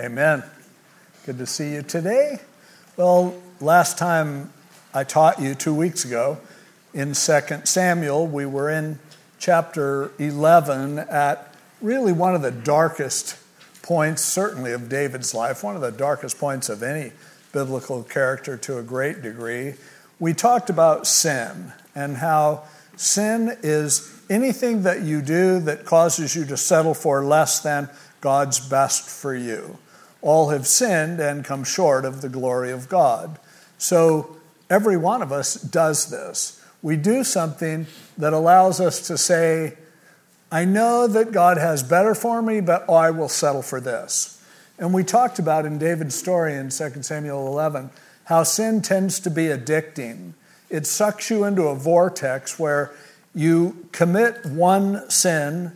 Amen. Good to see you today. Well, last time I taught you 2 weeks ago in 2 Samuel, we were in chapter 11 at really one of the darkest points, certainly of David's life, one of the darkest points of any biblical character to a great degree. We talked about sin and how sin is anything that you do that causes you to settle for less than God's best for you. All have sinned and come short of the glory of God. So every one of us does this. We do something that allows us to say, I know that God has better for me, but I will settle for this. And we talked about in David's story in 2 Samuel 11, how sin tends to be addicting. It sucks you into a vortex where you commit one sin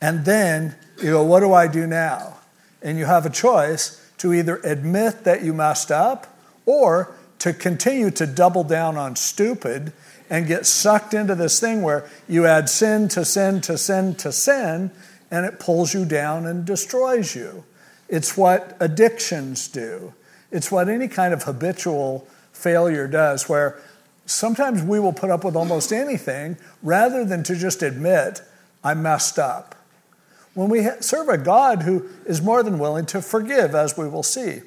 and then you go, what do I do now? And you have a choice to either admit that you messed up or to continue to double down on stupid and get sucked into this thing where you add sin to sin to sin to sin, and it pulls you down and destroys you. It's what addictions do. It's what any kind of habitual failure does, where sometimes we will put up with almost anything rather than to just admit, I messed up. When we serve a God who is more than willing to forgive, as we will see.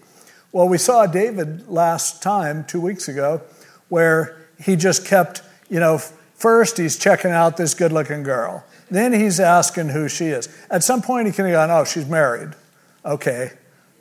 Well, we saw David last time, 2 weeks ago, where he just kept, first he's checking out this good-looking girl. Then he's asking who she is. At some point he can go, oh, she's married. Okay,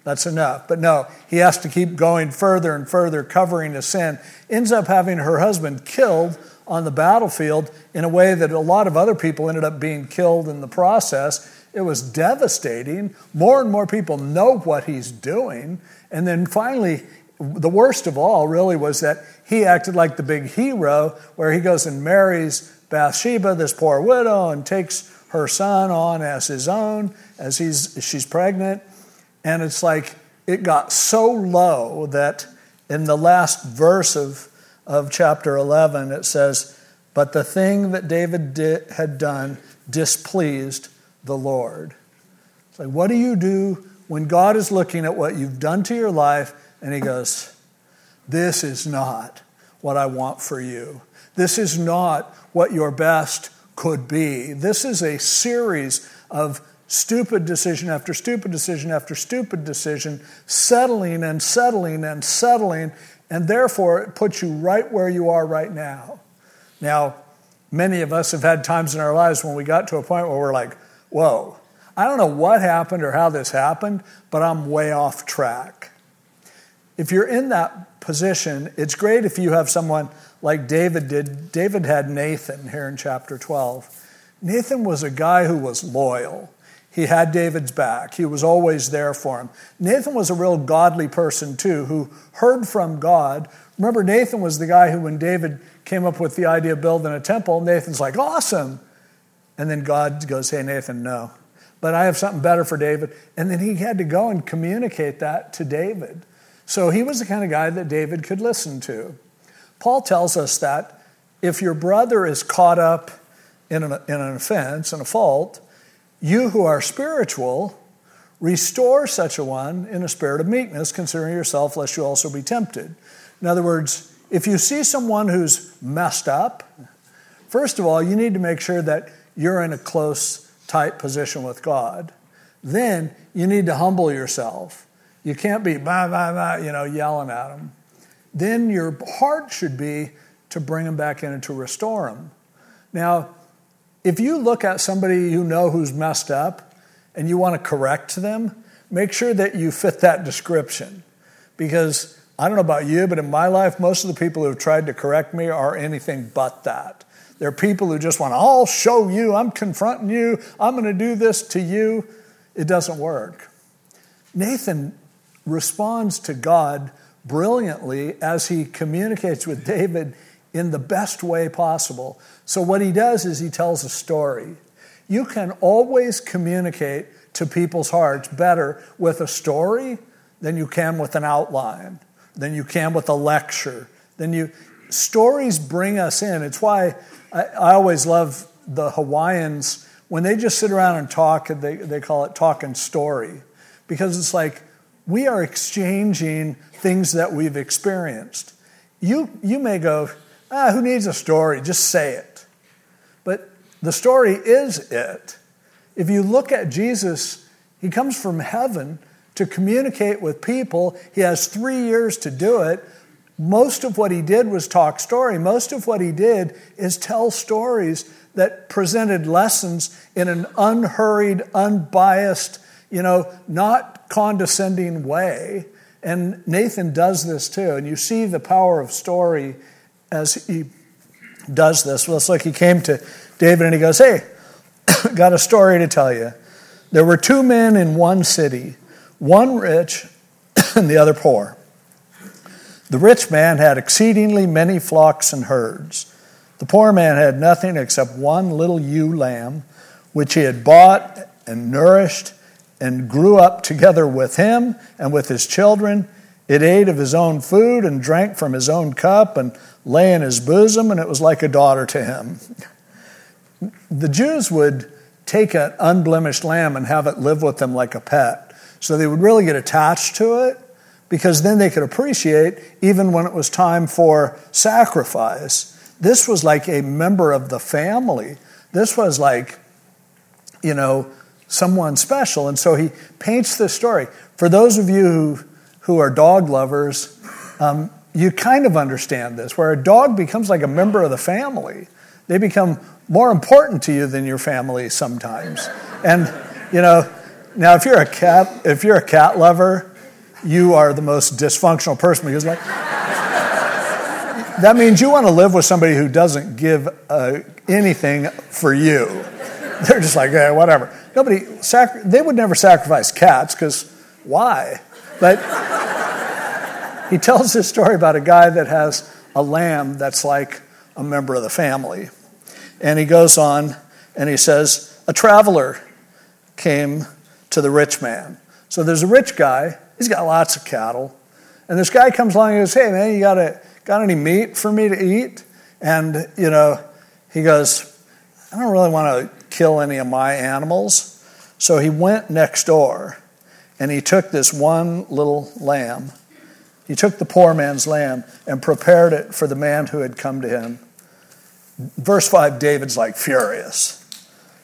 that's enough. But no, he has to keep going further and further, covering his sin. Ends up having her husband killed on the battlefield in a way that a lot of other people ended up being killed in the process. It was devastating. More and more people know what he's doing. And then finally, the worst of all really was that he acted like the big hero, where he goes and marries Bathsheba, this poor widow, and takes her son on as his own as she's pregnant. And it's like it got so low that in the last verse of chapter 11, it says, but the thing that David had done displeased the Lord. It's like, what do you do when God is looking at what you've done to your life and he goes, this is not what I want for you. This is not what your best could be. This is a series of stupid decision after stupid decision after stupid decision, settling and settling and settling, and therefore it puts you right where you are right now. Now, many of us have had times in our lives when we got to a point where we're like, whoa, I don't know what happened or how this happened, but I'm way off track. If you're in that position, it's great if you have someone like David did. David had Nathan here in chapter 12. Nathan was a guy who was loyal. He had David's back. He was always there for him. Nathan was a real godly person too, who heard from God. Remember, Nathan was the guy who, when David came up with the idea of building a temple, Nathan's like, awesome. And then God goes, hey, Nathan, no. But I have something better for David. And then he had to go and communicate that to David. So he was the kind of guy that David could listen to. Paul tells us that if your brother is caught up in an offense, in a fault, you who are spiritual, restore such a one in a spirit of meekness, considering yourself, lest you also be tempted. In other words, if you see someone who's messed up, first of all, you need to make sure that you're in a close, tight position with God. Then you need to humble yourself. You can't be, bah, bah, bah, yelling at them. Then your heart should be to bring them back in and to restore them. Now, if you look at somebody you know who's messed up and you want to correct them, make sure that you fit that description. Because I don't know about you, but in my life, most of the people who have tried to correct me are anything but that. There are people who just want, I'll show you, I'm confronting you, I'm going to do this to you. It doesn't work. Nathan responds to God brilliantly as he communicates with David in the best way possible. So what he does is he tells a story. You can always communicate to people's hearts better with a story than you can with an outline, than you can with a lecture, Stories bring us in. It's why I always love the Hawaiians. When they just sit around and talk, they call it talking story. Because it's like, We are exchanging things that we've experienced. You may go, who needs a story? Just say it. But the story is it. If you look at Jesus, he comes from heaven to communicate with people. He has 3 years to do it. Most of what he did was talk story. Most of what he did is tell stories that presented lessons in an unhurried, unbiased, not condescending way. And Nathan does this too. And you see the power of story as he does this. Well, it's like he came to David and he goes, hey, got a story to tell you. There were two men in one city, one rich and the other poor. The rich man had exceedingly many flocks and herds. The poor man had nothing except one little ewe lamb, which he had bought and nourished and grew up together with him and with his children. It ate of his own food and drank from his own cup and lay in his bosom, and it was like a daughter to him. The Jews would take an unblemished lamb and have it live with them like a pet. So they would really get attached to it, because then they could appreciate even when it was time for sacrifice. This was like a member of the family. This was like, someone special. And so he paints this story. For those of you who are dog lovers, you kind of understand this, where a dog becomes like a member of the family. They become more important to you than your family sometimes. And, now if you're a cat lover, you are the most dysfunctional person, because that means you want to live with somebody who doesn't give anything for you. They're just like, hey, whatever. They would never sacrifice cats, because why? But he tells this story about a guy that has a lamb that's like a member of the family. And he goes on and he says, a traveler came to the rich man. So there's a rich guy. He's got lots of cattle. And this guy comes along and goes, hey, man, you got any meat for me to eat? And, he goes, I don't really want to kill any of my animals. So he went next door, and he took this one little lamb. He took the poor man's lamb and prepared it for the man who had come to him. Verse 5, David's like furious.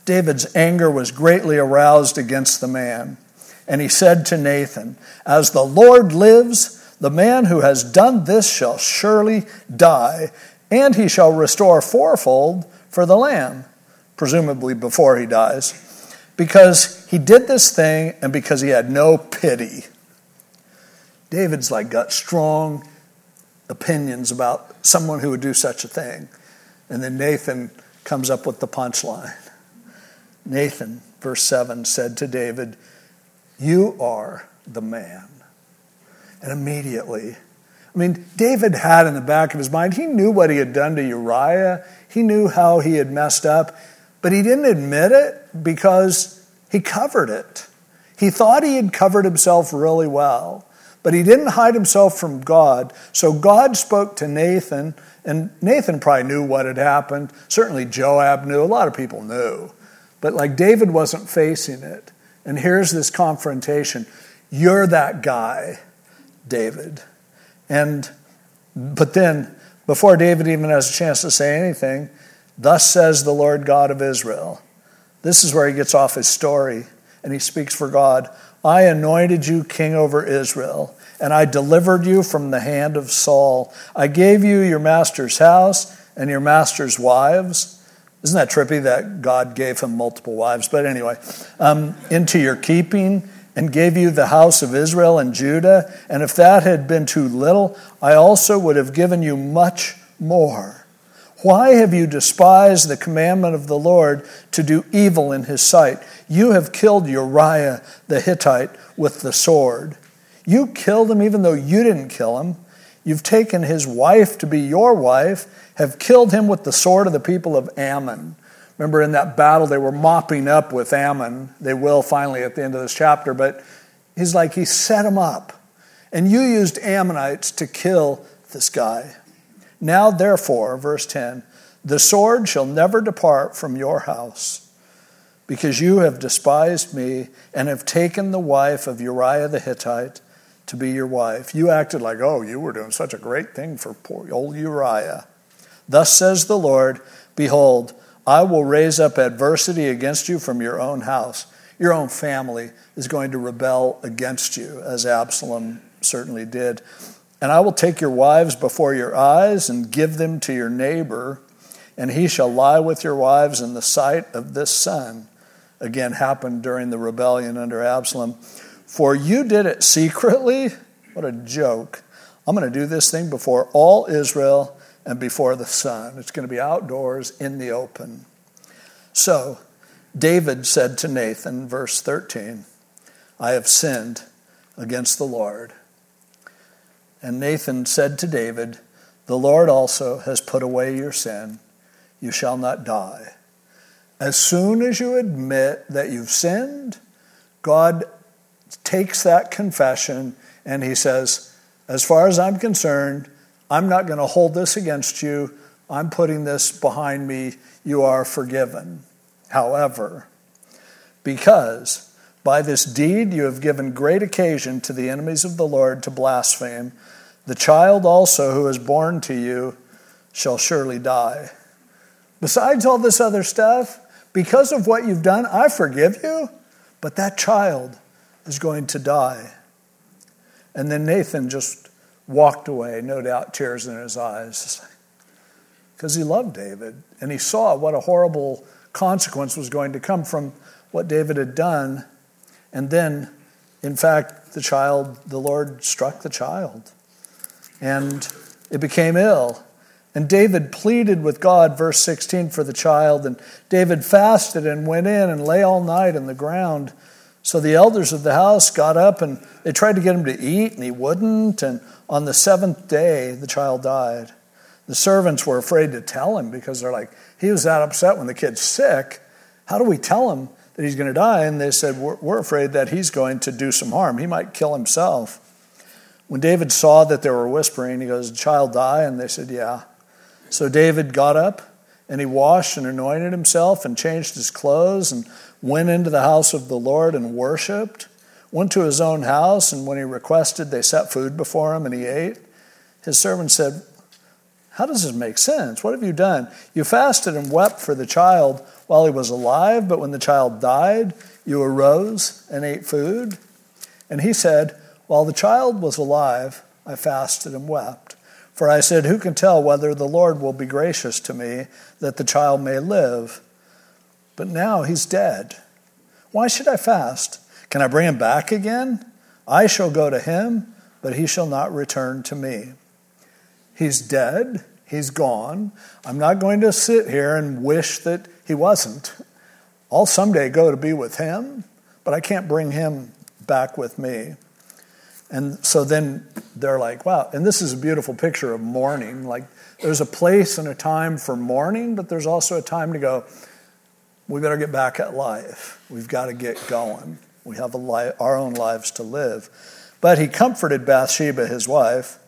David's anger was greatly aroused against the man. And he said to Nathan, as the Lord lives, the man who has done this shall surely die, and he shall restore fourfold for the lamb, presumably before he dies, because he did this thing and because he had no pity. David's got strong opinions about someone who would do such a thing. And then Nathan comes up with the punchline. Nathan, verse 7, said to David, you are the man. And immediately, David had in the back of his mind, he knew what he had done to Uriah. He knew how he had messed up. But he didn't admit it because he covered it. He thought he had covered himself really well. But he didn't hide himself from God. So God spoke to Nathan. And Nathan probably knew what had happened. Certainly Joab knew. A lot of people knew. But David wasn't facing it. And here's this confrontation. You're that guy, David. But then, before David even has a chance to say anything, thus says the Lord God of Israel. This is where he gets off his story, and he speaks for God. I anointed you king over Israel, and I delivered you from the hand of Saul. I gave you your master's house and your master's wives. Isn't that trippy that God gave him multiple wives? But anyway, into your keeping, and gave you the house of Israel and Judah. And if that had been too little, I also would have given you much more. Why have you despised the commandment of the Lord to do evil in his sight? You have killed Uriah the Hittite with the sword. You killed him even though you didn't kill him. You've taken his wife to be your wife, have killed him with the sword of the people of Ammon. Remember in that battle, they were mopping up with Ammon. They will finally at the end of this chapter, but he's like, he set him up. And you used Ammonites to kill this guy. Now therefore, verse 10, the sword shall never depart from your house, because you have despised me and have taken the wife of Uriah the Hittite to be your wife. You acted like, oh, you were doing such a great thing for poor old Uriah. Thus says the Lord, behold, I will raise up adversity against you from your own house. Your own family is going to rebel against you, as Absalom certainly did. And I will take your wives before your eyes and give them to your neighbor, and he shall lie with your wives in the sight of this son. Again, happened during the rebellion under Absalom. For you did it secretly. What a joke. I'm going to do this thing before all Israel and before the sun. It's going to be outdoors in the open. So David said to Nathan, verse 13, I have sinned against the Lord. And Nathan said to David, the Lord also has put away your sin. You shall not die. As soon as you admit that you've sinned, God takes that confession and he says, as far as I'm concerned, I'm not going to hold this against you. I'm putting this behind me. You are forgiven. However, because by this deed you have given great occasion to the enemies of the Lord to blaspheme, the child also who is born to you shall surely die. Besides all this other stuff, because of what you've done, I forgive you, but that child is going to die. And then Nathan just walked away, no doubt tears in his eyes, because he loved David and he saw what a horrible consequence was going to come from what David had done. And then, in fact, the Lord struck the child and it became ill. And David pleaded with God, verse 16, for the child. And David fasted and went in and lay all night on the ground. So the elders of the house got up and they tried to get him to eat and he wouldn't. And on the seventh day, the child died. The servants were afraid to tell him because they're like, he was that upset when the kid's sick. How do we tell him that he's going to die? And they said, we're afraid that he's going to do some harm. He might kill himself. When David saw that they were whispering, he goes, did the child die? And they said, yeah. So David got up and he washed and anointed himself and changed his clothes and went into the house of the Lord and worshiped, went to his own house, and when he requested, they set food before him and he ate. His servant said, how does this make sense? What have you done? You fasted and wept for the child while he was alive, but when the child died, you arose and ate food. And he said, while the child was alive, I fasted and wept. For I said, who can tell whether the Lord will be gracious to me that the child may live? But now he's dead. Why should I fast? Can I bring him back again? I shall go to him, but he shall not return to me. He's dead. He's gone. I'm not going to sit here and wish that he wasn't. I'll someday go to be with him, but I can't bring him back with me. And so then they're like, wow. And this is a beautiful picture of mourning. Like there's a place and a time for mourning, but there's also a time to go, we better get back at life. We've got to get going. We have our own lives to live. But he comforted Bathsheba, his wife,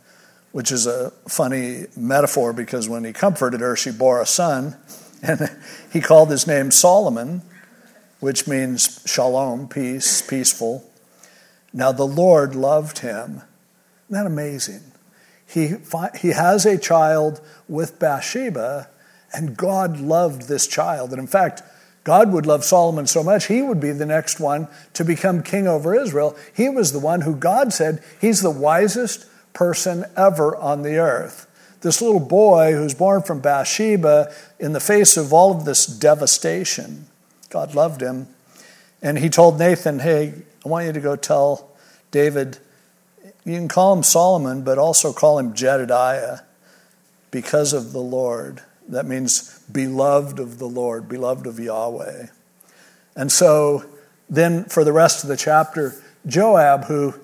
which is a funny metaphor because when he comforted her, she bore a son. And he called his name Solomon, which means shalom, peace, peaceful. Now the Lord loved him. Isn't that amazing? He has a child with Bathsheba, and God loved this child. And in fact, God would love Solomon so much, he would be the next one to become king over Israel. He was the one who God said, he's the wisest person ever on the earth. This little boy who's born from Bathsheba in the face of all of this devastation, God loved him. And he told Nathan, hey, I want you to go tell David, you can call him Solomon, but also call him Jedidiah, because of the Lord. That means beloved of the Lord, beloved of Yahweh. And so then for the rest of the chapter, Joab, who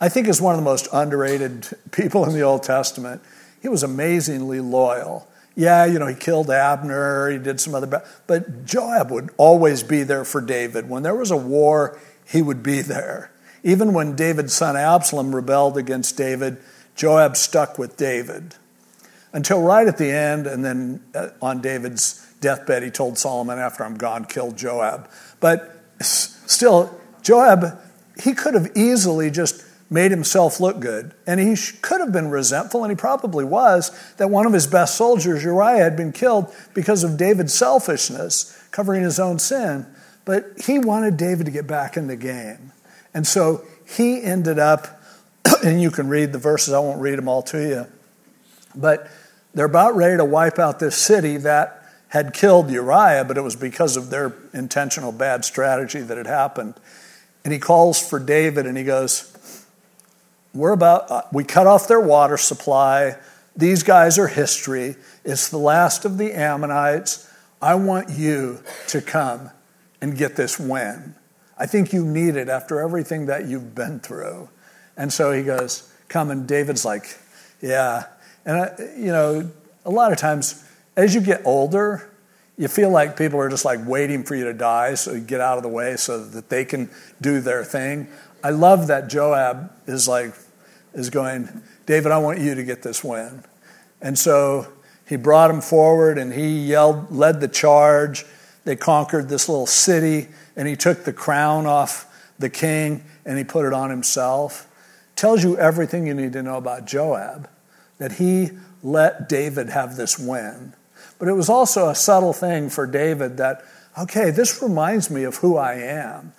I think is one of the most underrated people in the Old Testament, he was amazingly loyal. Yeah, he killed Abner, he did some other bad, but Joab would always be there for David. When there was a war, he would be there. Even when David's son Absalom rebelled against David, Joab stuck with David. Until right at the end, and then on David's deathbed, he told Solomon, after I'm gone, kill Joab. But still, Joab, he could have easily just made himself look good. And he could have been resentful, and he probably was, that one of his best soldiers, Uriah, had been killed because of David's selfishness, covering his own sin. But he wanted David to get back in the game. And so he ended up, and you can read the verses, I won't read them all to you, but they're about ready to wipe out this city that had killed Uriah, but it was because of their intentional bad strategy that had happened. And he calls for David and he goes, we cut off their water supply. These guys are history. It's the last of the Ammonites. I want you to come and get this win. I think you need it after everything that you've been through. And so he goes, come. And David's like, yeah. And, a lot of times as you get older, you feel like people are just like waiting for you to die so you get out of the way so that they can do their thing. I love that Joab is going, David, I want you to get this win. And so he brought him forward and he led the charge. They conquered this little city and he took the crown off the king and he put it on himself. Tells you everything you need to know about Joab, that he let David have this win. But it was also a subtle thing for David that, okay, this reminds me of who I am.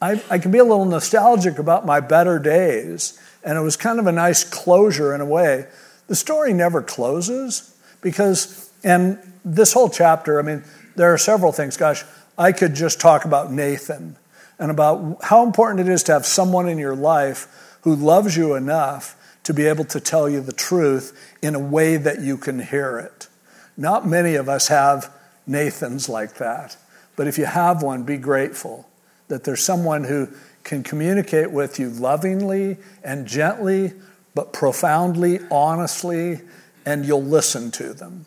I can be a little nostalgic about my better days. And it was kind of a nice closure in a way. The story never closes because, and this whole chapter, I mean, there are several things. Gosh, I could just talk about Nathan and about how important it is to have someone in your life who loves you enough to be able to tell you the truth in a way that you can hear it. Not many of us have Nathans like that. But if you have one, be grateful that there's someone who can communicate with you lovingly and gently, but profoundly, honestly, and you'll listen to them.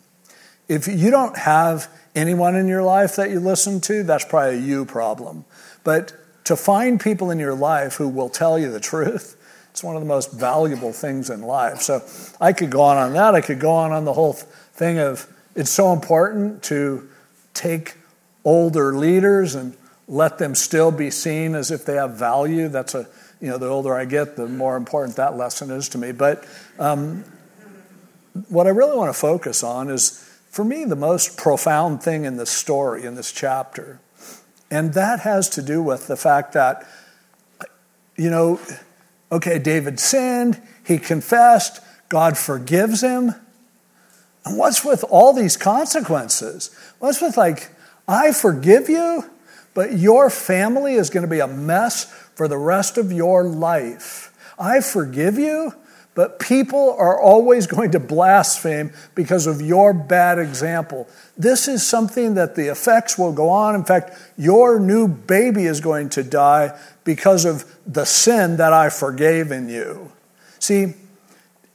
If you don't have anyone in your life that you listen to, that's probably a you problem. But to find people in your life who will tell you the truth, it's one of the most valuable things in life. So I could go on that. I could go on the whole thing of it's so important to take older leaders and let them still be seen as if they have value. That's the older I get, the more important that lesson is to me. But what I really want to focus on is, for me, the most profound thing in this story, in this chapter. And that has to do with the fact that, okay, David sinned, he confessed, God forgives him. And what's with all these consequences? What's with I forgive you, but your family is going to be a mess for the rest of your life. I forgive you, but people are always going to blaspheme because of your bad example. This is something that the effects will go on. In fact, your new baby is going to die because of the sin that I forgave in you. See,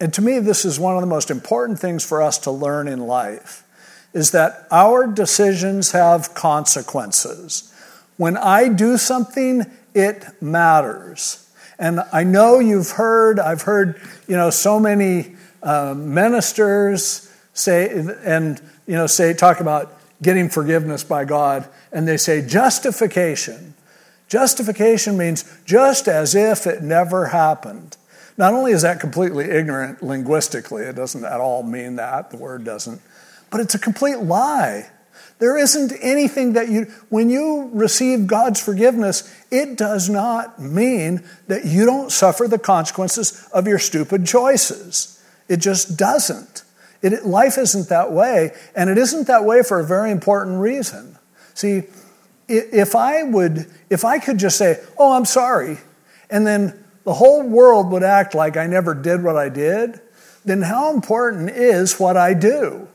and to me, this is one of the most important things for us to learn in life, is that our decisions have consequences. When I do something, it matters. And I know I've heard, so many ministers talk about getting forgiveness by God, and they say justification. Justification means just as if it never happened. Not only is that completely ignorant linguistically, it doesn't at all mean that, the word doesn't, but it's a complete lie. There isn't anything when you receive God's forgiveness, it does not mean that you don't suffer the consequences of your stupid choices. It just doesn't. Life isn't that way, and it isn't that way for a very important reason. See, if I could just say, oh, I'm sorry, and then the whole world would act like I never did what I did, then how important is what I do?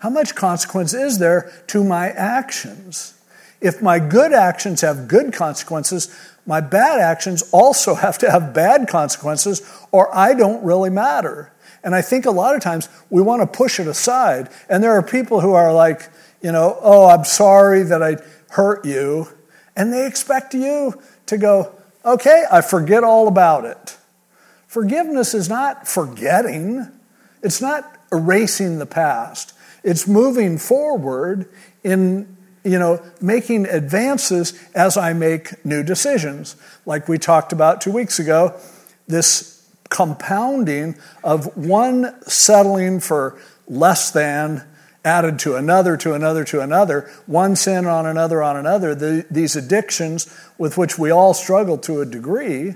How much consequence is there to my actions? If my good actions have good consequences, my bad actions also have to have bad consequences, or I don't really matter. And I think a lot of times we want to push it aside. And there are people who are like, oh, I'm sorry that I hurt you. And they expect you to go, okay, I forget all about it. Forgiveness is not forgetting. It's not erasing the past. It's moving forward in, making advances as I make new decisions. Like we talked about 2 weeks ago, this compounding of one settling for less than added to another, to another, to another, one sin on another, these addictions with which we all struggle to a degree,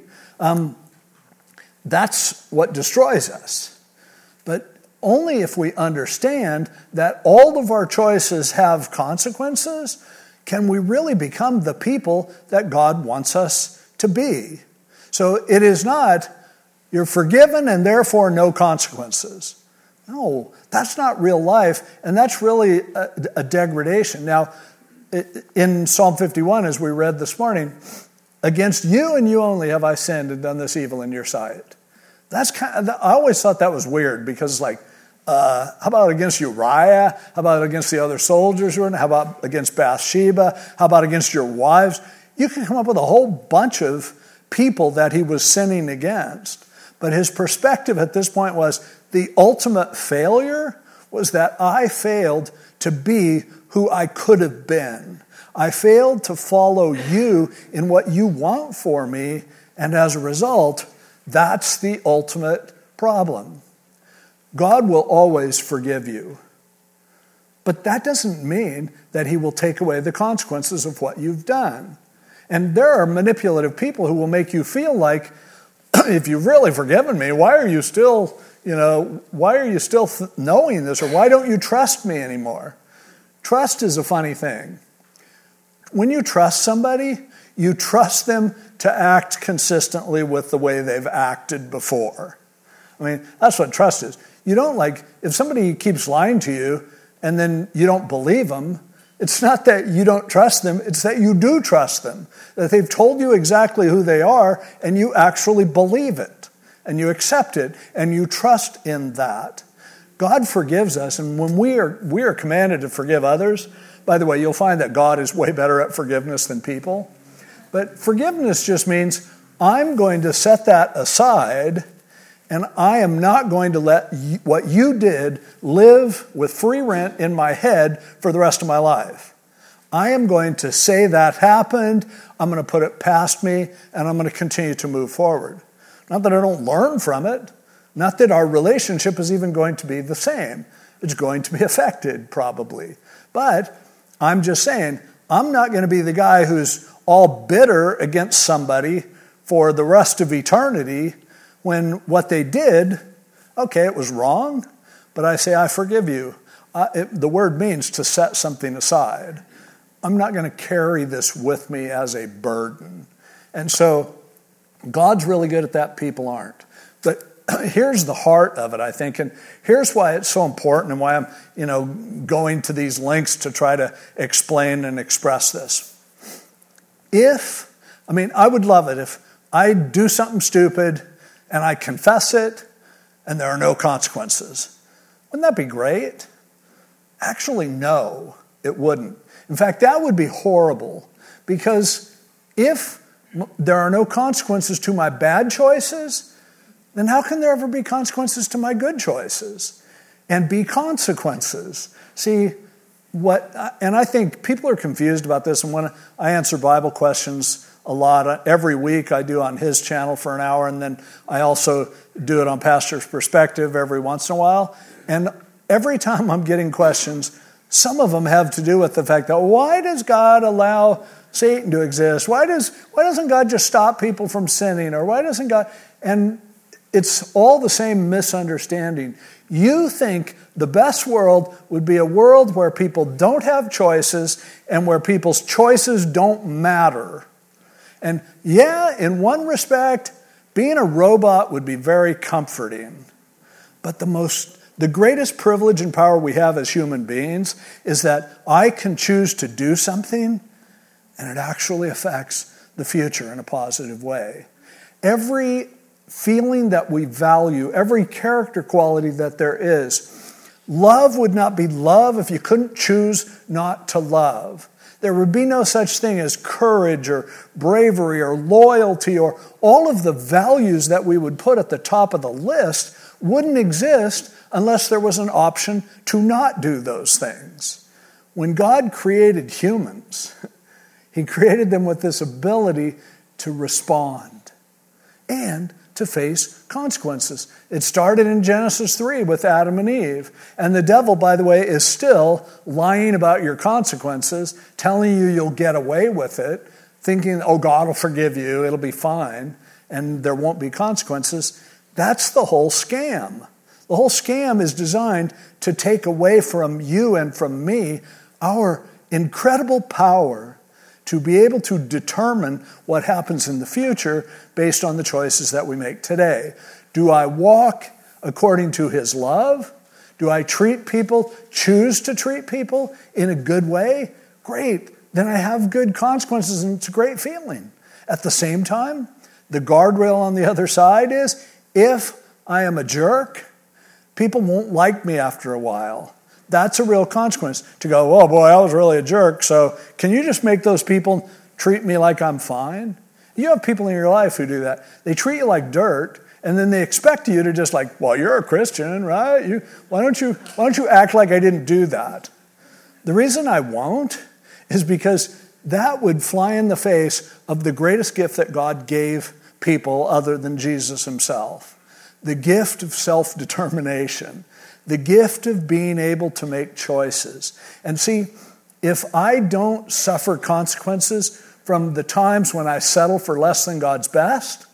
that's what destroys us. But only if we understand that all of our choices have consequences can we really become the people that God wants us to be. So it is not, you're forgiven and therefore no consequences. No, that's not real life, and that's really a degradation. Now, in Psalm 51, as we read this morning, against you and you only have I sinned and done this evil in your sight. That's kind of, I always thought that was weird, because it's like, how about against Uriah? How about against the other soldiers? How about against Bathsheba? How about against your wives? You can come up with a whole bunch of people that he was sinning against. But his perspective at this point was, the ultimate failure was that I failed to be who I could have been. I failed to follow you in what you want for me, and as a result, that's the ultimate problem. God will always forgive you, but that doesn't mean that he will take away the consequences of what you've done. And there are manipulative people who will make you feel like, if you've really forgiven me, why are you still... why are you still knowing this? Or why don't you trust me anymore? Trust is a funny thing. When you trust somebody, you trust them to act consistently with the way they've acted before. I mean, that's what trust is. You don't if somebody keeps lying to you and then you don't believe them, it's not that you don't trust them, it's that you do trust them. That they've told you exactly who they are and you actually believe it. And you accept it, and you trust in that. God forgives us, and when we are commanded to forgive others, by the way, you'll find that God is way better at forgiveness than people. But forgiveness just means I'm going to set that aside, and I am not going to let what you did live with free rent in my head for the rest of my life. I am going to say that happened, I'm going to put it past me, and I'm going to continue to move forward. Not that I don't learn from it. Not that our relationship is even going to be the same. It's going to be affected, probably. But I'm just saying, I'm not going to be the guy who's all bitter against somebody for the rest of eternity when what they did, okay, it was wrong, but I say, I forgive you. The word means to set something aside. I'm not going to carry this with me as a burden. And so... God's really good at that, people aren't. But here's the heart of it, I think, and here's why it's so important and why I'm, going to these lengths to try to explain and express this. I would love it if I do something stupid and I confess it and there are no consequences. Wouldn't that be great? Actually, no, it wouldn't. In fact, that would be horrible, because if there are no consequences to my bad choices, then how can there ever be consequences to my good choices? And be consequences. See, and I think people are confused about this, and when I answer Bible questions a lot, every week I do on his channel for an hour, and then I also do it on Pastor's Perspective every once in a while, and every time I'm getting questions, some of them have to do with the fact that, why does God allow Satan to exist? Why doesn't God just stop people from sinning? Or why doesn't God? And it's all the same misunderstanding. You think the best world would be a world where people don't have choices and where people's choices don't matter. And yeah, in one respect, being a robot would be very comforting. But the greatest privilege and power we have as human beings is that I can choose to do something, and it actually affects the future in a positive way. Every feeling that we value, every character quality that there is, love would not be love if you couldn't choose not to love. There would be no such thing as courage or bravery or loyalty, or all of the values that we would put at the top of the list wouldn't exist unless there was an option to not do those things. When God created humans... He created them with this ability to respond. and to face consequences. It started in Genesis 3 with Adam and Eve. And the devil, by the way, is still lying about your consequences, telling you you'll get away with it, thinking, oh, God will forgive you, it'll be fine, and there won't be consequences. That's the whole scam. The whole scam is designed to take away from you and from me our incredible power to be able to determine what happens in the future based on the choices that we make today. Do I walk according to his love? Do I choose to treat people in a good way? Great. Then I have good consequences, and it's a great feeling. At the same time, the guardrail on the other side is, if I am a jerk, people won't like me after a while. That's a real consequence, to go, oh boy, I was really a jerk, so can you just make those people treat me like I'm fine? You have people in your life who do that. They treat you like dirt, and then they expect you to just like, well, you're a Christian, right? Why don't you act like I didn't do that? The reason I won't is because that would fly in the face of the greatest gift that God gave people other than Jesus himself. The gift of self-determination. The gift of being able to make choices. And see, if I don't suffer consequences from the times when I settle for less than God's best,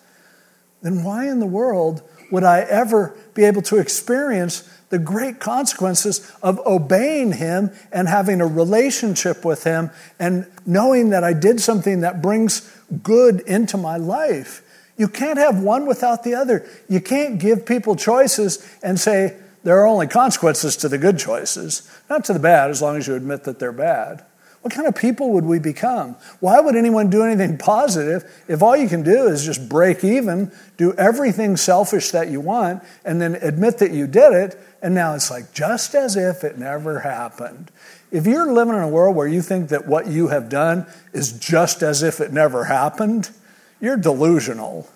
then why in the world would I ever be able to experience the great consequences of obeying him and having a relationship with him and knowing that I did something that brings good into my life? You can't have one without the other. You can't give people choices and say, there are only consequences to the good choices, not to the bad, as long as you admit that they're bad. What kind of people would we become? Why would anyone do anything positive if all you can do is just break even, do everything selfish that you want, and then admit that you did it, and now it's like just as if it never happened. If you're living in a world where you think that what you have done is just as if it never happened, you're delusional.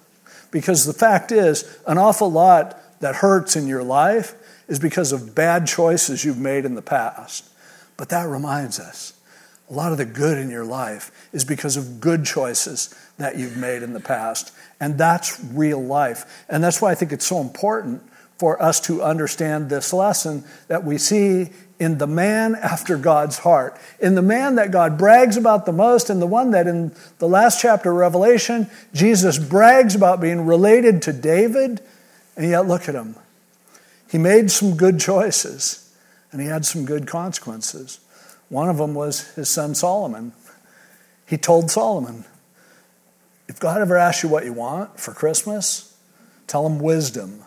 Because the fact is, an awful lot that hurts in your life is because of bad choices you've made in the past. But that reminds us, a lot of the good in your life is because of good choices that you've made in the past. And that's real life. And that's why I think it's so important for us to understand this lesson that we see in the man after God's heart, in the man that God brags about the most, and the one that in the last chapter of Revelation, Jesus brags about being related to David, and yet look at him. He made some good choices, and he had some good consequences. One of them was his son Solomon. He told Solomon, if God ever asks you what you want for Christmas, tell him wisdom,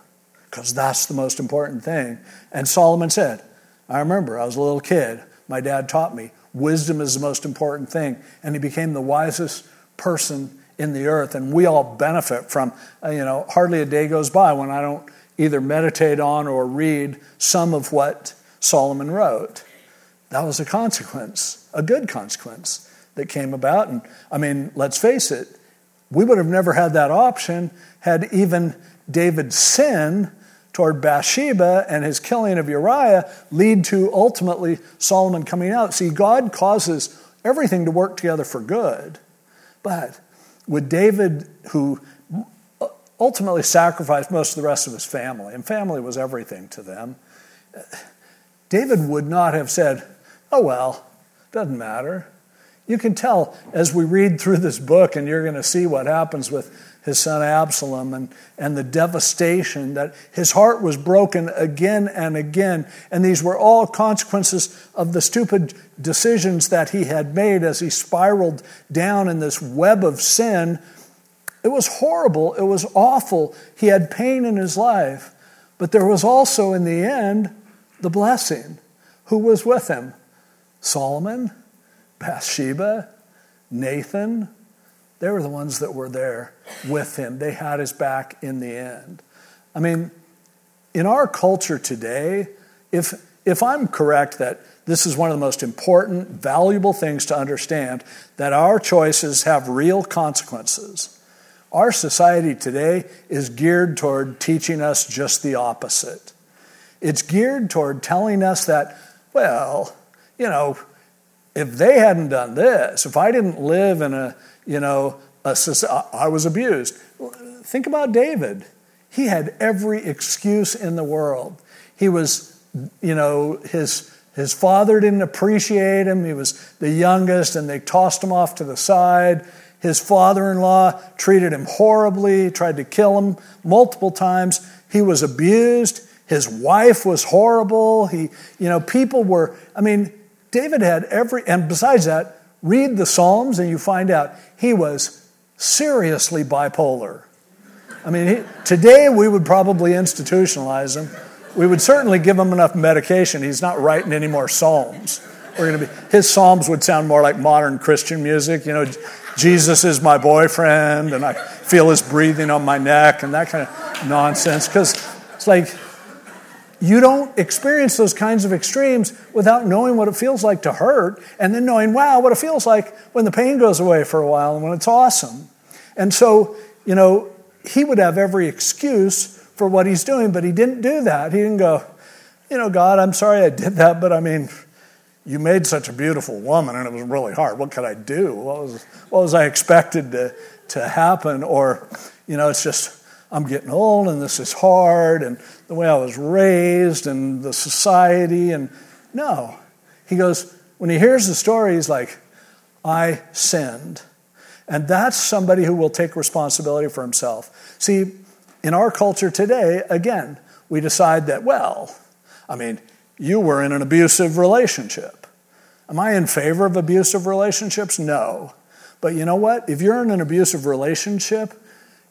because that's the most important thing. And Solomon said, I remember I was a little kid. My dad taught me wisdom is the most important thing. And he became the wisest person in the earth. And we all benefit from, hardly a day goes by when I don't either meditate on or read some of what Solomon wrote. That was a consequence, a good consequence that came about. And let's face it, we would have never had that option had even David's sin toward Bathsheba and his killing of Uriah lead to ultimately Solomon coming out. See, God causes everything to work together for good. But with David, who ultimately sacrificed most of the rest of his family, and family was everything to them, David would not have said, oh well, doesn't matter. You can tell as we read through this book, and you're going to see what happens with his son Absalom and the devastation, that his heart was broken again and again. And these were all consequences of the stupid decisions that he had made as he spiraled down in this web of sin. It was horrible. It was awful. He had pain in his life. But there was also, in the end, the blessing. Who was with him? Solomon, Bathsheba, Nathan. They were the ones that were there with him. They had his back in the end. In our culture today, if I'm correct that this is one of the most important, valuable things to understand, that our choices have real consequences. Our society today is geared toward teaching us just the opposite. It's geared toward telling us that, if they hadn't done this, if I didn't live in a I was abused. Think about David. He had every excuse in the world. He was, you know, his father didn't appreciate him. He was the youngest, and they tossed him off to the side. His father-in-law treated him horribly, tried to kill him multiple times. He was abused. His wife was horrible. David had every, and besides that, read the Psalms and you find out he was seriously bipolar. Today we would probably institutionalize him. We would certainly give him enough medication. He's not writing any more psalms. His psalms would sound more like modern Christian music. Jesus is my boyfriend, and I feel his breathing on my neck, and that kind of nonsense. Because it's like, you don't experience those kinds of extremes without knowing what it feels like to hurt, and then knowing, wow, what it feels like when the pain goes away for a while and when it's awesome. And so, he would have every excuse for what he's doing, but he didn't do that. He didn't go, God, I'm sorry I did that, but you made such a beautiful woman, and it was really hard. What could I do? What was I expected to happen? Or, it's just, I'm getting old, and this is hard, and the way I was raised, and the society, and no. He goes, when he hears the story, he's like, I sinned. And that's somebody who will take responsibility for himself. See, in our culture today, again, we decide that, you were in an abusive relationship. Am I in favor of abusive relationships? No. But you know what? If you're in an abusive relationship,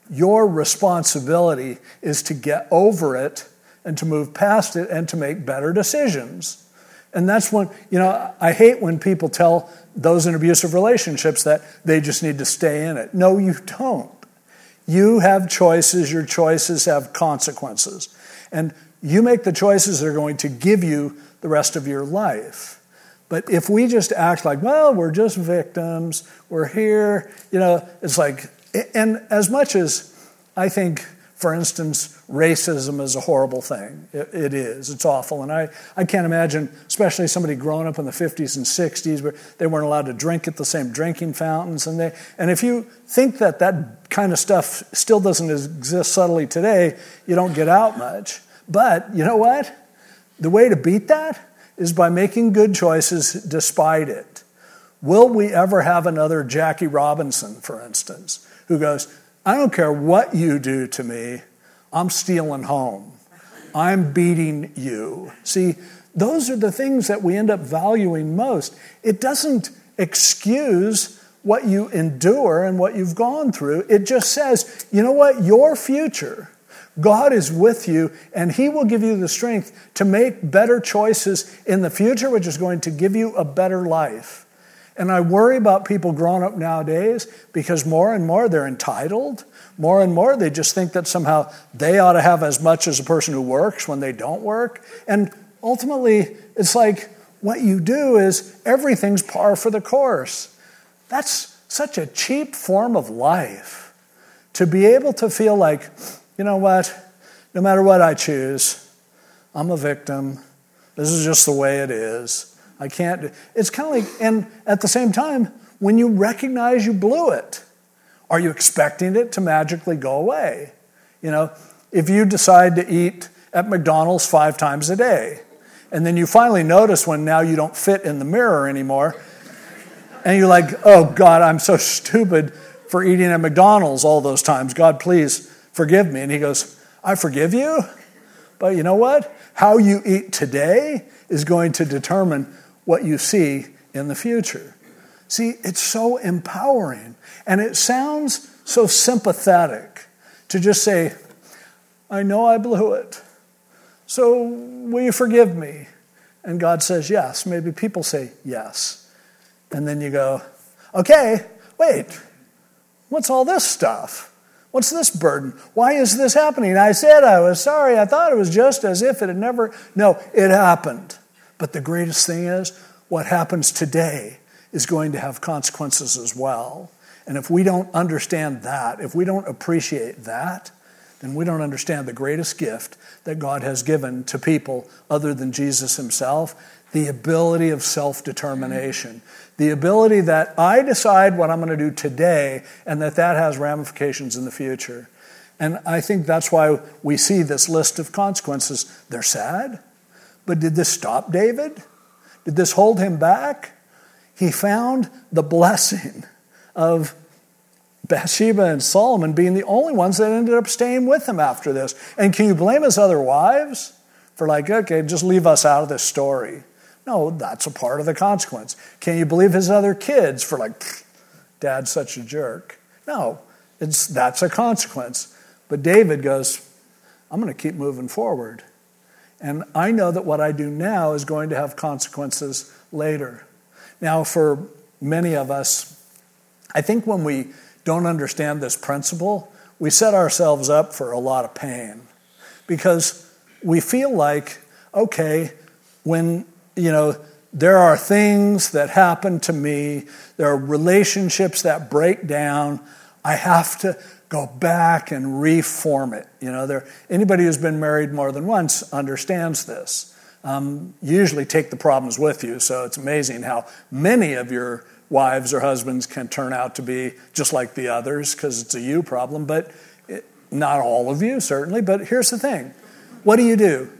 your responsibility is to get over it and to move past it and to make better decisions. And that's when, I hate when people tell those in abusive relationships that they just need to stay in it. No, you don't. You have choices. Your choices have consequences. And you make the choices that are going to give you the rest of your life. But if we just act like, we're just victims, we're here, it's like, and as much as I think, for instance, racism is a horrible thing. It is. It's awful. And I can't imagine, especially somebody growing up in the 50s and 60s where they weren't allowed to drink at the same drinking fountains. And if you think that kind of stuff still doesn't exist subtly today, you don't get out much. But you know what? The way to beat that is by making good choices despite it. Will we ever have another Jackie Robinson, for instance, who goes, I don't care what you do to me, I'm stealing home. I'm beating you. See, those are the things that we end up valuing most. It doesn't excuse what you endure and what you've gone through. It just says, you know what? Your future, God is with you, and he will give you the strength to make better choices in the future, which is going to give you a better life. And I worry about people growing up nowadays because more and more they're entitled. More and more they just think that somehow they ought to have as much as a person who works when they don't work. And ultimately, it's like what you do is everything's par for the course. That's such a cheap form of life. To be able to feel like, you know what? No matter what I choose, I'm a victim. This is just the way it is. I can't. It's kind of like, and at the same time, when you recognize you blew it, are you expecting it to magically go away? If you decide to eat at McDonald's 5 times a day, and then you finally notice when now you don't fit in the mirror anymore, and you're like, oh God, I'm so stupid for eating at McDonald's all those times. God, please forgive me. And he goes, I forgive you, but you know what? How you eat today is going to determine what you see in the future. See, it's so empowering. And it sounds so sympathetic to just say, I know I blew it, so will you forgive me? And God says, yes. Maybe people say, yes. And then you go, okay, wait, what's all this stuff? What's this burden? Why is this happening? I said I was sorry. I thought it was just as if it had never. No, it happened. But the greatest thing is what happens today is going to have consequences as well. And if we don't understand that, if we don't appreciate that, then we don't understand the greatest gift that God has given to people other than Jesus himself, the ability of self-determination. The ability that I decide what I'm going to do today and that has ramifications in the future. And I think that's why we see this list of consequences. They're sad, but did this stop David? Did this hold him back? He found the blessing of Bathsheba and Solomon being the only ones that ended up staying with him after this. And can you blame his other wives for like, okay, just leave us out of this story? No, that's a part of the consequence. Can you believe his other kids for like, dad's such a jerk? No, that's a consequence. But David goes, I'm going to keep moving forward. And I know that what I do now is going to have consequences later. Now, for many of us, I think when we don't understand this principle, we set ourselves up for a lot of pain because we feel like, okay, when, there are things that happen to me, there are relationships that break down, I have to go back and reform it. Anybody who's been married more than once understands this. You usually take the problems with you, so it's amazing how many of your wives or husbands can turn out to be just like the others because it's a you problem, but not all of you, certainly. But here's the thing. What do?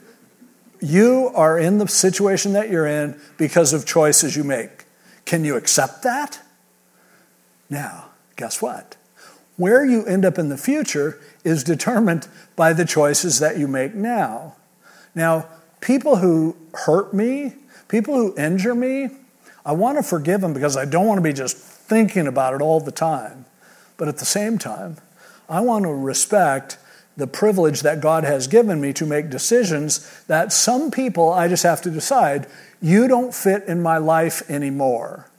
You are in the situation that you're in because of choices you make. Can you accept that? Now, guess what? Where you end up in the future is determined by the choices that you make now. Now, people who hurt me, people who injure me, I want to forgive them because I don't want to be just thinking about it all the time. But at the same time, I want to respect the privilege that God has given me to make decisions that some people I just have to decide, you don't fit in my life anymore.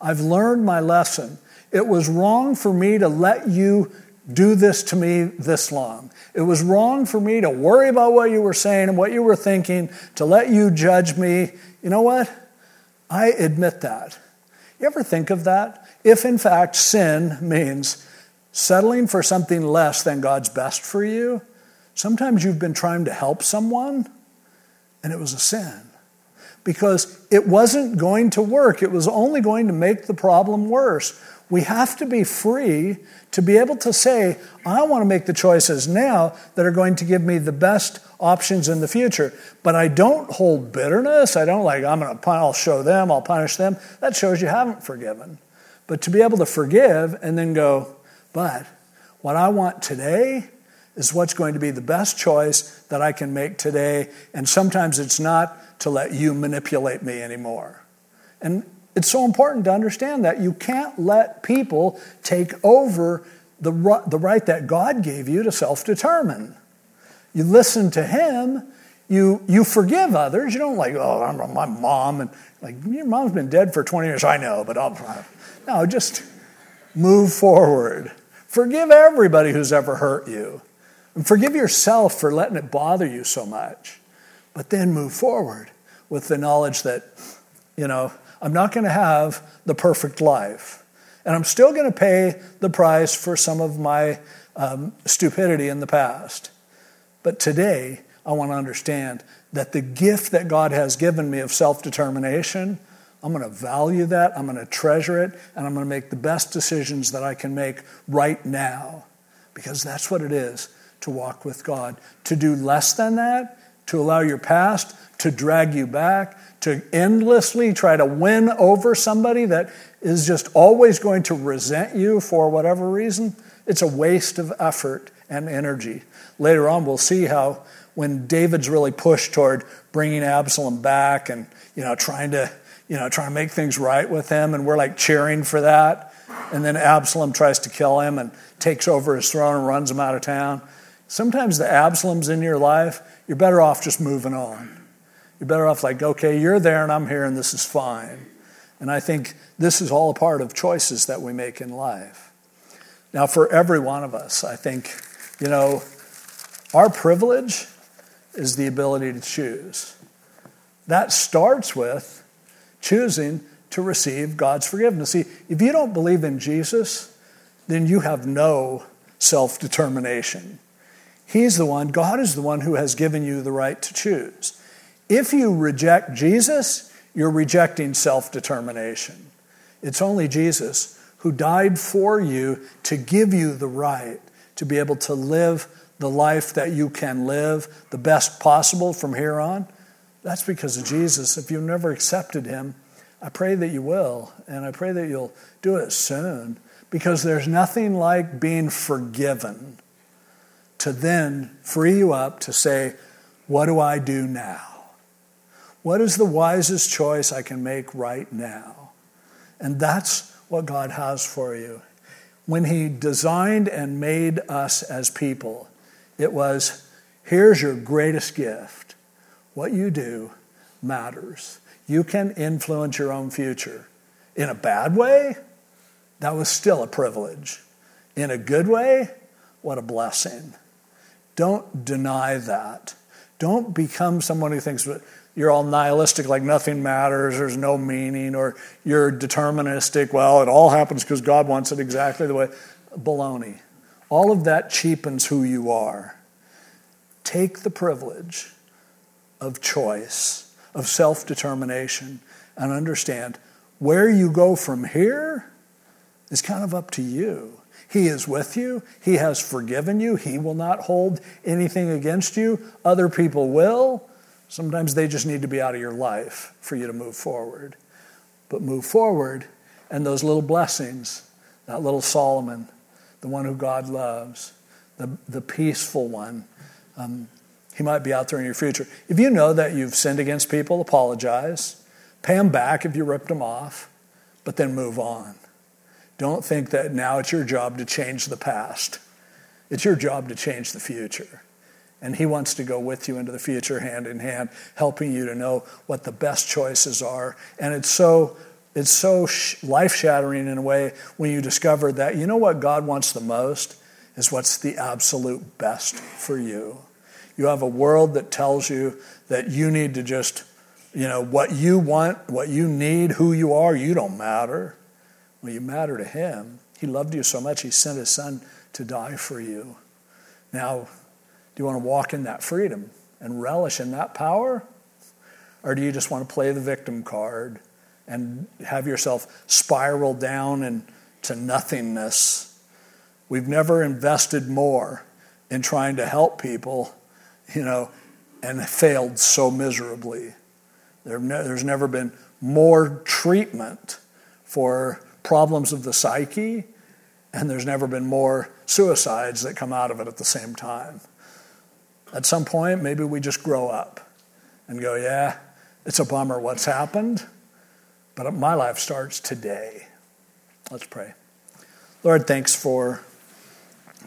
I've learned my lesson. It was wrong for me to let you do this to me this long. It was wrong for me to worry about what you were saying and what you were thinking, to let you judge me. You know what? I admit that. You ever think of that? If, in fact, sin means settling for something less than God's best for you, sometimes you've been trying to help someone, and it was a sin. Because it wasn't going to work. It was only going to make the problem worse. We have to be free to be able to say, I want to make the choices now that are going to give me the best options in the future. But I don't hold bitterness. I don't I'll show them, I'll punish them. That shows you haven't forgiven. But to be able to forgive and then go, but what I want today is what's going to be the best choice that I can make today. And sometimes it's not to let you manipulate me anymore. And it's so important to understand that you can't let people take over the right that God gave you to self-determine. You listen to him, you forgive others. You don't my mom, and your mom's been dead for 20 years. I know, but just move forward. Forgive everybody who's ever hurt you. And forgive yourself for letting it bother you so much. But then move forward with the knowledge that, I'm not going to have the perfect life. And I'm still going to pay the price for some of my stupidity in the past. But today, I want to understand that the gift that God has given me of self-determination, I'm going to value that, I'm going to treasure it, and I'm going to make the best decisions that I can make right now. Because that's what it is to walk with God. To do less than that, to allow your past to drag you back, to endlessly try to win over somebody that is just always going to resent you for whatever reason, it's a waste of effort and energy. Later on, we'll see how when David's really pushed toward bringing Absalom back and trying to make things right with him, and we're cheering for that, and then Absalom tries to kill him and takes over his throne and runs him out of town. Sometimes the Absaloms in your life, you're better off just moving on. You're better off okay, you're there and I'm here and this is fine. And I think this is all a part of choices that we make in life. Now, for every one of us, I think, our privilege is the ability to choose. That starts with choosing to receive God's forgiveness. See, if you don't believe in Jesus, then you have no self-determination. God is the one who has given you the right to choose. If you reject Jesus, you're rejecting self-determination. It's only Jesus who died for you to give you the right to be able to live the life that you can live the best possible from here on? That's because of Jesus. If you've never accepted him, I pray that you will, and I pray that you'll do it soon, because there's nothing like being forgiven to then free you up to say, what do I do now? What is the wisest choice I can make right now? And that's what God has for you. When he designed and made us as people, it was, here's your greatest gift. What you do matters. You can influence your own future. In a bad way, that was still a privilege. In a good way, what a blessing. Don't deny that. Don't become someone who thinks you're all nihilistic, like nothing matters, there's no meaning, or you're deterministic, well, it all happens because God wants it exactly the way. Baloney. All of that cheapens who you are. Take the privilege of choice, of self-determination, and understand where you go from here is kind of up to you. He is with you. He has forgiven you. He will not hold anything against you. Other people will. Sometimes they just need to be out of your life for you to move forward. But move forward, and those little blessings, that little Solomon, the one who God loves, the peaceful one, he might be out there in your future. If you know that you've sinned against people, apologize. Pay them back if you ripped them off, but then move on. Don't think that now it's your job to change the past. It's your job to change the future. And he wants to go with you into the future hand in hand, helping you to know what the best choices are. And it's so life-shattering in a way when you discover that, you know what God wants the most is what's the absolute best for you. You have a world that tells you that you need to just, what you want, what you need, who you are, you don't matter. Well, you matter to him. He loved you so much, he sent his son to die for you. Now, do you want to walk in that freedom and relish in that power? Or do you just want to play the victim card and have yourself spiral down into nothingness? We've never invested more in trying to help people, and failed so miserably. There's never been more treatment for problems of the psyche, and there's never been more suicides that come out of it at the same time. At some point, maybe we just grow up and go, yeah, it's a bummer what's happened, but my life starts today. Let's pray. Lord, thanks for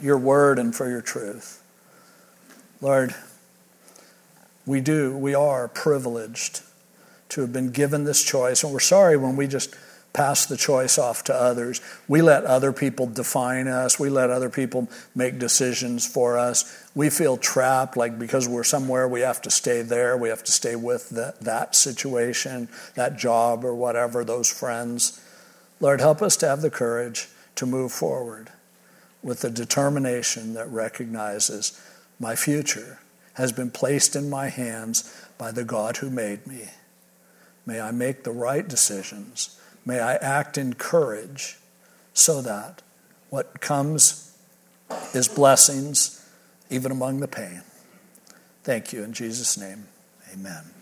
your word and for your truth. Lord, we are privileged to have been given this choice, and we're sorry when we just pass the choice off to others. We let other people define us. We let other people make decisions for us. We feel trapped, like because we're somewhere, we have to stay there. We have to stay with that situation, that job or whatever, those friends. Lord, help us to have the courage to move forward with a determination that recognizes my future has been placed in my hands by the God who made me. May I make the right decisions. May I act in courage so that what comes is blessings, even among the pain. Thank you in Jesus' name. Amen.